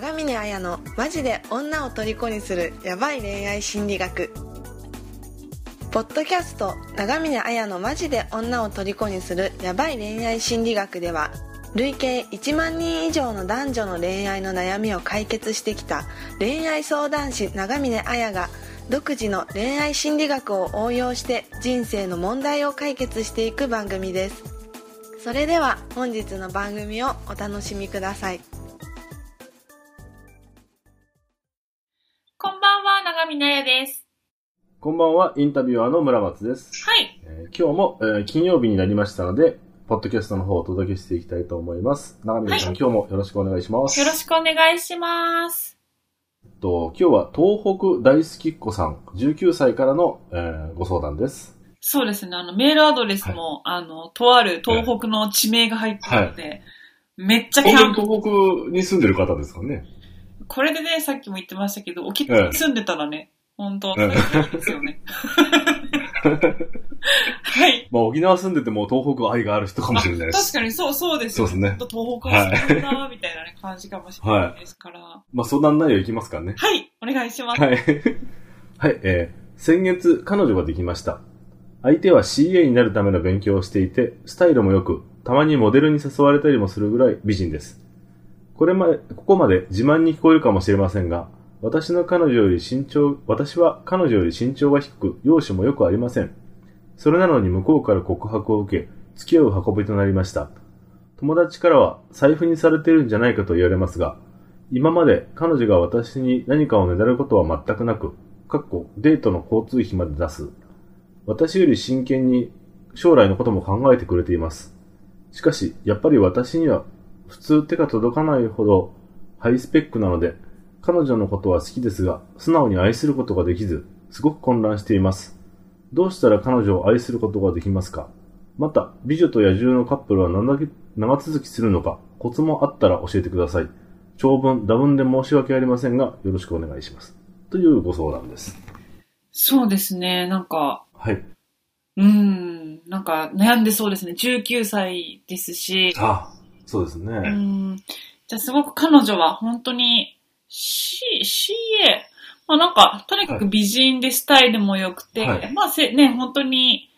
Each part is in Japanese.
長峰綾のマジで女を虜にするヤバい恋愛心理学。ポッドキャスト長峰綾のマジで女を虜にするヤバい恋愛心理学では、累計1万人以上の男女の恋愛の悩みを解決してきた恋愛相談師長峰綾が独自の恋愛心理学を応用して人生の問題を解決していく番組です。それでは本日の番組をお楽しみください。こんばんは、長峰綾です。こんばんは、インタビュアーの村松です。はい。今日も、金曜日になりましたので、ポッドキャストの方をお届けしていきたいと思います。長峰さん、はい、今日もよろしくお願いします。よろしくお願いします。今日は東北大好きっ子さん、19歳からの、ご相談です。そうですね。メールアドレスも、はい、とある東北の地名が入っているので、はい、めっちゃキャンプ。東北に住んでる方ですかね。これでね、さっきも言ってましたけど、沖縄に住んでたらね、本当ですよね。はい。まあ、沖縄住んでても東北愛がある人かもしれないです。確かにそうですよね。そうですね。東北愛してるな、みたいな、ね、感じかもしれないですから。はい、まあ、相談内容いきますかね。はい、お願いします。はい。はい、先月、彼女ができました。相手は CA になるための勉強をしていて、スタイルも良く、たまにモデルに誘われたりもするぐらい美人です。ここまで自慢に聞こえるかもしれませんが、私は彼女より身長が低く、容姿もよくありません。それなのに向こうから告白を受け、付き合う運びとなりました。友達からは財布にされてるんじゃないかと言われますが、今まで彼女が私に何かをねだることは全くなく、デートの交通費まで出す。私より真剣に将来のことも考えてくれています。しかし、やっぱり私には普通手が届かないほどハイスペックなので、彼女のことは好きですが、素直に愛することができず、すごく混乱しています。どうしたら彼女を愛することができますか？また、美女と野獣のカップルは長続きするのか、コツもあったら教えてください。長文、打文で申し訳ありませんが、よろしくお願いします。というご相談です。そうですね、はい。悩んでそうですね。19歳ですし。あ、そうですね。じゃあすごく彼女は本当に、CA。まあとにかく美人でスタイルも良くて、はい、まあね、本当に、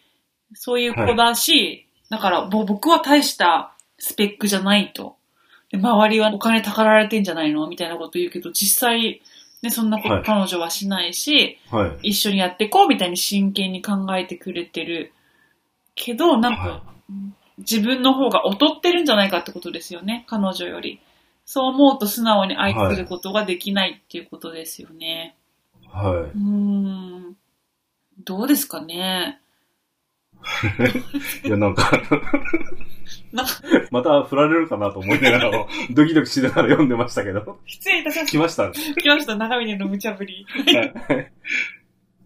そういう子だし、はい、だから僕は大したスペックじゃないと。で、周りはお金たかられてんじゃないのみたいなこと言うけど、実際、ね、そんなこと彼女はしないし、はい、一緒にやっていこうみたいに真剣に考えてくれてるけど、自分の方が劣ってるんじゃないかってことですよね、彼女より。そう思うと素直に愛することができないっていうことですよね。はい。どうですかね。いや、また振られるかなと思いながら、ドキドキしながら読んでましたけど。失礼いたしました。来ました、長峰の無茶ぶり。はい。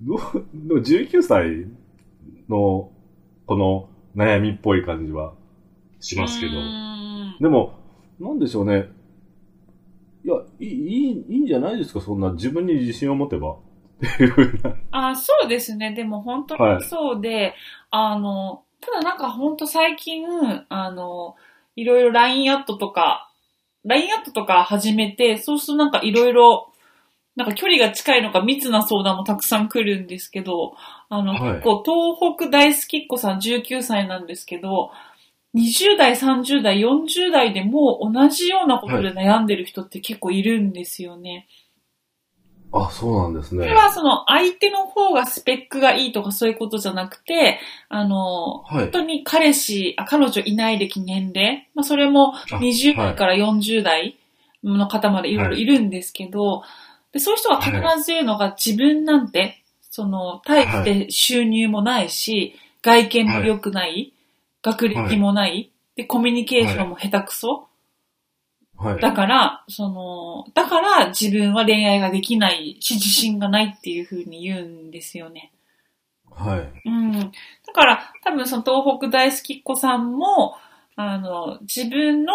19歳のこの悩みっぽい感じはしますけど。でも、なんでしょうね。いや、いいんじゃないですか、そんな。自分に自信を持てば。あ、そうですね。でも本当にそうで、はい、ただ本当最近、いろいろ LINE アットとか始めて、そうするといろいろ、距離が近いのか密な相談もたくさん来るんですけど、はい、結構東北大好きっ子さん19歳なんですけど、20代、30代、40代でもう同じようなことで悩んでる人って結構いるんですよね。はい、あ、そうなんですね。それは相手の方がスペックがいいとかそういうことじゃなくて、はい、本当に彼女いない歴年齢、まあ、それも20代から40代の方までいろいろいるんですけど、はい、でそういう人が必ず言うのが、はい、自分なんて、大して収入もないし、外見も良くない、はい、学歴もない、はい、で、コミュニケーションも下手くそ、はい、だから自分は恋愛ができないし、自信がないっていう風に言うんですよね。はい。だから、多分東北大好きっ子さんも、自分の、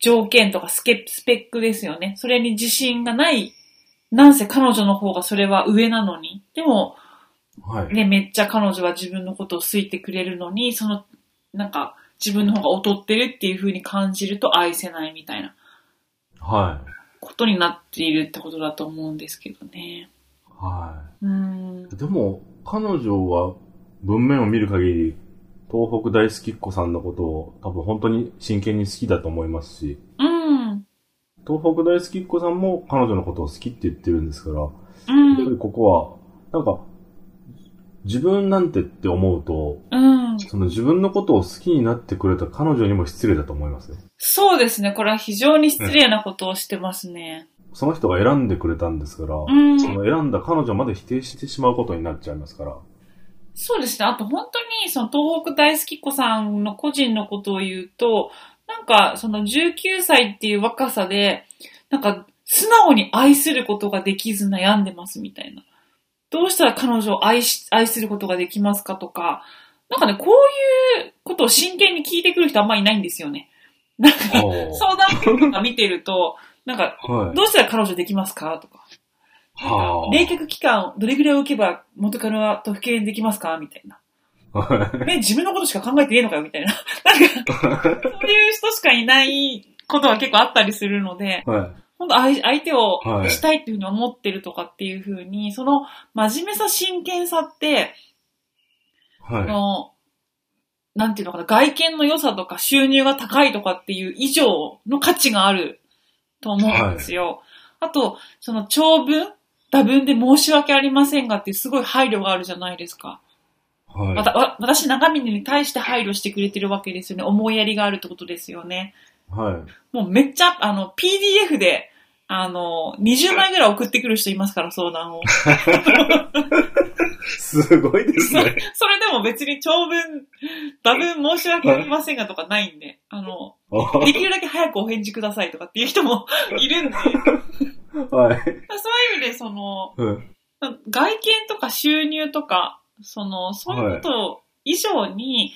条件とかスペックですよね。それに自信がない。なんせ彼女の方がそれは上なのに。でも、はい、ね、めっちゃ彼女は自分のことを好いてくれるのに、自分の方が劣ってるっていう風に感じると愛せないみたいなはい、ことになっているってことだと思うんですけどね。はい、うん。でも彼女は文面を見る限り東北大好きっ子さんのことを多分本当に真剣に好きだと思いますし、うん、東北大好きっ子さんも彼女のことを好きって言ってるんですから、うん、やっぱりここはなんか自分なんてって思うと、うん、その自分のことを好きになってくれた彼女にも失礼だと思いますね。そうですね。これは非常に失礼なことをしてますね。その人が選んでくれたんですから、うん、その選んだ彼女まで否定してしまうことになっちゃいますから。そうですね。あと本当にその東北大好き子さんの個人のことを言うと、なんかその19歳っていう若さで、なんか素直に愛することができず悩んでますみたいな。どうしたら彼女を愛することができますかとか、なんかね、こういうことを真剣に聞いてくる人あんまりいないんですよね。なんか、相談客とか見てると、なんか、はい、どうしたら彼女できますかとか、冷却期間どれぐらい置けば元カノはと復縁できますかみたいな。自分のことしか考えてねえのかよみたいな。なんか、そういう人しかいないことが結構あったりするので、はい、本当相手をしたいっていうふうに思ってるとかっていうふうに、はい、その真面目さ真剣さって、はい、なんていうのかな、外見の良さとか収入が高いとかっていう以上の価値があると思うんですよ。はい、あと、その長文、多文で申し訳ありませんがっていうすごい配慮があるじゃないですか。はい、また私、長峰に対して配慮してくれてるわけですよね。思いやりがあるってことですよね。はい。もうめっちゃ、PDF で、20枚ぐらい送ってくる人いますから、相談を。すごいですね。それでも別に長文、多分申し訳ありませんがとかないんで、できるだけ早くお返事くださいとかっていう人もいるんで。はい。そういう意味で、その、うん、外見とか収入とか、そういうこと以上に、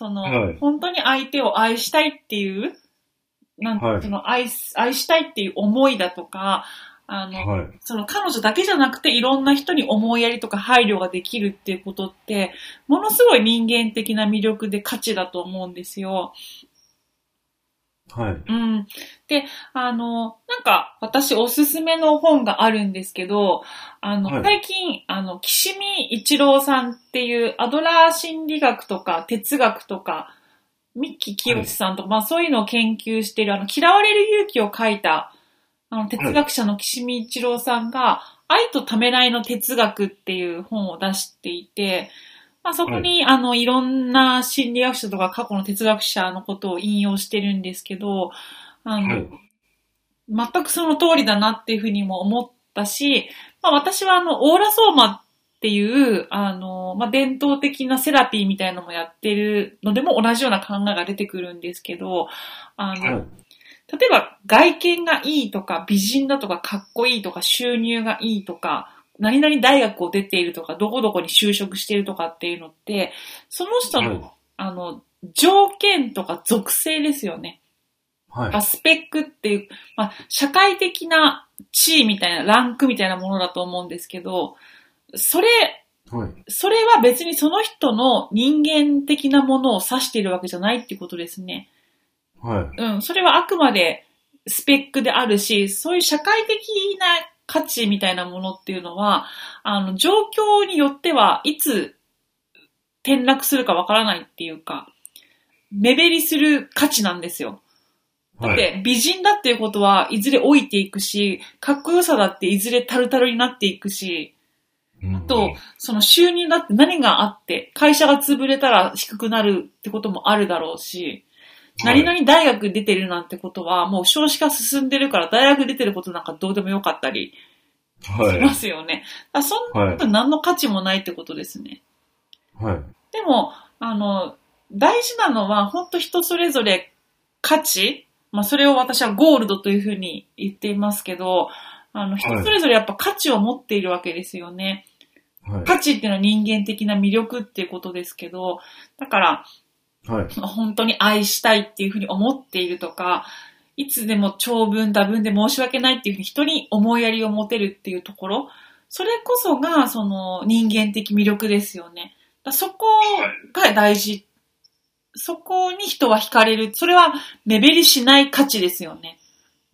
はい、本当に相手を愛したいっていう、はい、愛したいっていう思いだとか、はい、彼女だけじゃなくていろんな人に思いやりとか配慮ができるっていうことって、ものすごい人間的な魅力で価値だと思うんですよ。はい。うん。で、なんか、私おすすめの本があるんですけど、はい、最近、岸見一郎さんっていうアドラー心理学とか哲学とか、三木清さんとか、はい、まあそういうのを研究している、嫌われる勇気を書いた、哲学者の岸見一郎さんが、はい、愛とためらいの哲学っていう本を出していて、まあ、そこに、はい、いろんな心理学者とか過去の哲学者のことを引用してるんですけど、はい、全くその通りだなっていうふうにも思ったし、まあ、私はオーラソーマっていう、まあ、伝統的なセラピーみたいなのもやってるのでも同じような考えが出てくるんですけど、はい、例えば外見がいいとか美人だとかかっこいいとか収入がいいとか、何々大学を出ているとか、どこどこに就職しているとかっていうのって、その人の、はい、条件とか属性ですよね。はい。スペックっていう、まあ、社会的な地位みたいな、ランクみたいなものだと思うんですけど、それは別にその人の人間的なものを指しているわけじゃないっていうことですね。はい。うん、それはあくまでスペックであるし、そういう社会的な価値みたいなものっていうのは、状況によってはいつ転落するかわからないっていうか、目減りする価値なんですよ。だって美人だっていうことはいずれ老いていくし、かっこよさだっていずれタルタルになっていくし、あと、その収入だって何があって、会社が潰れたら低くなるってこともあるだろうし、何々大学出てるなんてことは、もう少子化進んでるから大学出てることなんかどうでもよかったりしますよね。はい、そんなこと何の価値もないってことですね。はい、でも、大事なのは本当人それぞれ価値、まあそれを私はゴールドというふうに言っていますけど、人それぞれやっぱ価値を持っているわけですよね。はい、価値っていうのは人間的な魅力っていうことですけど、だから、はい、本当に愛したいっていうふうに思っているとか、いつでも長文多文で申し訳ないっていうふうに人に思いやりを持てるっていうところ、それこそがその人間的魅力ですよね。だそこが大事。そこに人は惹かれる。それは目減りしない価値ですよね。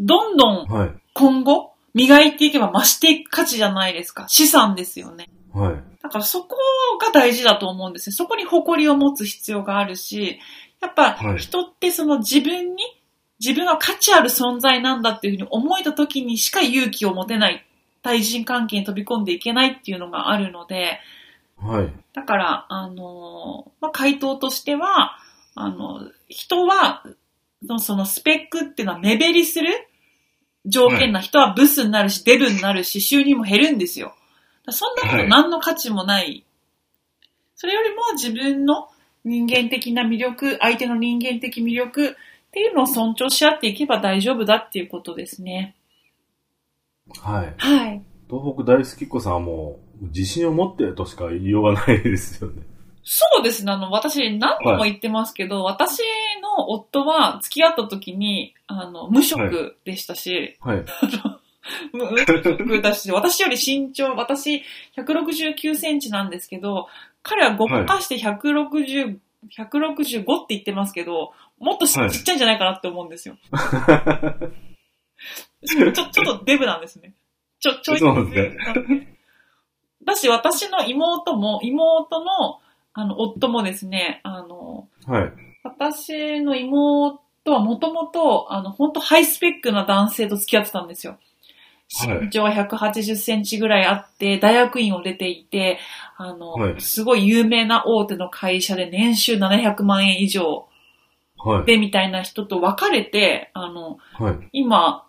どんどん今後磨いていけば増していく価値じゃないですか。資産ですよね。はい。だからそこが大事だと思うんですね。そこに誇りを持つ必要があるし、やっぱ人ってその自分は価値ある存在なんだっていうふうに思えた時にしか勇気を持てない。対人関係に飛び込んでいけないっていうのがあるので、はい、だから、回答としては、人は、そのスペックっていうのは目減りする条件な人はブスになるし、デブになるし、収入も減るんですよ。そんなこと何の価値もない。はい、それよりも自分の人間的な魅力、相手の人間的魅力っていうのを尊重し合っていけば大丈夫だっていうことですね。はい。はい。東北大好きっ子さんはもう自信を持ってとしか言いようがないですよね。そうですね。私何度も言ってますけど、はい、私の夫は付き合った時に、無職でしたし、はい。無職だし、私より身長、私169センチなんですけど、彼はごまかして165って言ってますけど、もっとちっちゃいんじゃないかなって思うんですよ。はいちょっとデブなんですね。ちょいそうですね。だし、私の妹の、夫もですね、はい。私の妹はもともと、ほんとハイスペックな男性と付き合ってたんですよ。身長が180センチぐらいあって、大学院を出ていて、はい、すごい有名な大手の会社で年収700万円以上で、はい、みたいな人と別れて、はい、今、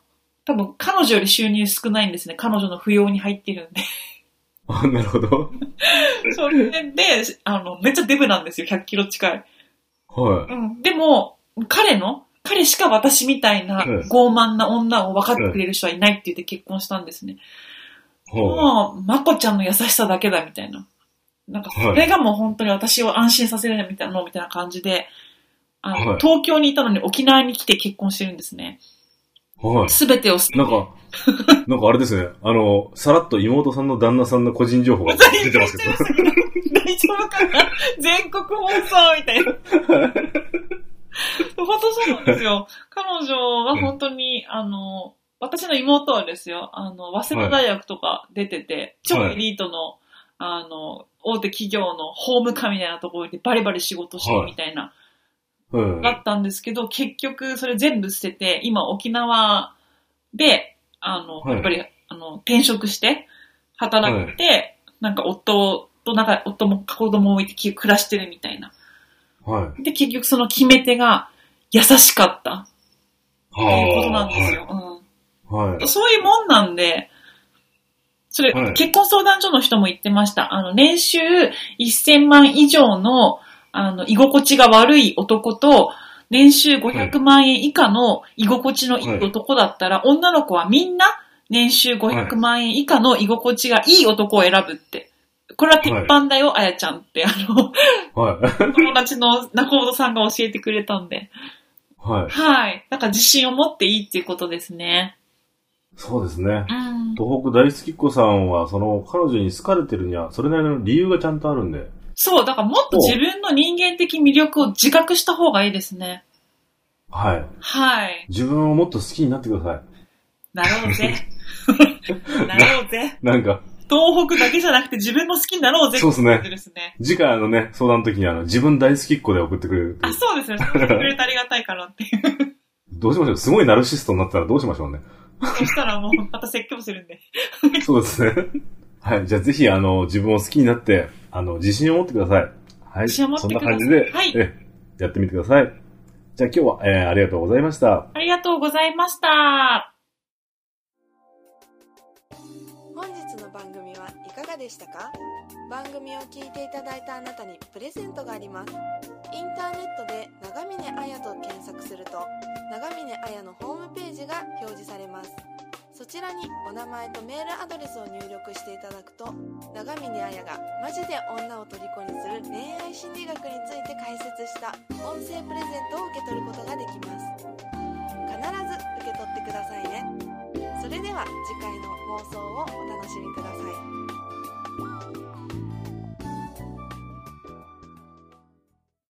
多分彼女より収入少ないんですね。彼女の扶養に入ってるんで。あ、なるほど。それで、めっちゃデブなんですよ。100キロ近い。はい。うん。でも、彼しか私みたいな傲慢な女を分かってくれる人はいないって言って結婚したんですね。はい。もう、まこちゃんの優しさだけだみたいな。なんか、それがもう本当に私を安心させるみたいな感じで、はい、東京にいたのに沖縄に来て結婚してるんですね。はい。すべてを捨てて。なんかあれですね。さらっと妹さんの旦那さんの個人情報が出てますけど。大丈夫かな全国放送みたいな。本当そうなんですよ。彼女は本当に、私の妹はですよ、早稲田大学とか出てて、はい、超エリートの、大手企業の法務課みたいなところでバリバリ仕事してるみたいな。はいだったんですけど、結局それ全部捨てて、今沖縄で、はい、やっぱり、転職して、働いて、はい、なんか夫も子供を置いて暮らしてるみたいな。はい。で、結局その決め手が優しかった。っていうことなんですよ。はい。うんはい、そういうもんなんで、それ、はい、結婚相談所の人も言ってました。年収1000万以上の居心地が悪い男と、年収500万円以下の居心地のいい男だったら、はい、女の子はみんな年収500万円以下の居心地がいい男を選ぶって。これは鉄板だよ、はい、あやちゃんって、はい、友達の中本さんが教えてくれたんで。はい。はい。なんか自信を持っていいっていうことですね。そうですね。うん、東北大好きっ子さんは、彼女に好かれてるには、それなりの理由がちゃんとあるんで。そう、だからもっと自分の人間的魅力を自覚した方がいいですね。はい。はい。自分をもっと好きになってください。なろうぜ。なろうぜ。なんか。東北だけじゃなくて自分も好きになろうぜって言ってですね。次回相談の時に自分大好きっ子で送ってくれる。あ、そうですね。送ってくれてありがたいかなっていう。どうしましょう。すごいナルシストになったらどうしましょうね。そしたらもうまた説教するんで。そうですね。はい。じゃあぜひ自分を好きになって、自信を持ってください。はい。自信を持ってください。そんな感じで、はい、やってみてください。じゃあ今日は、ありがとうございました。ありがとうございました。本日の番組はいかがでしたか？番組を聞いていただいたあなたにプレゼントがあります。インターネットで長峰あやと検索すると、長峰あやのホームページが表示されます。そちらにお名前とメールアドレスを入力していただくと、長峰あやがマジで女を虜にする恋愛心理学について解説した音声プレゼントを受け取ることができます。必ず受け取ってくださいね。それでは次回の放送をお楽しみください。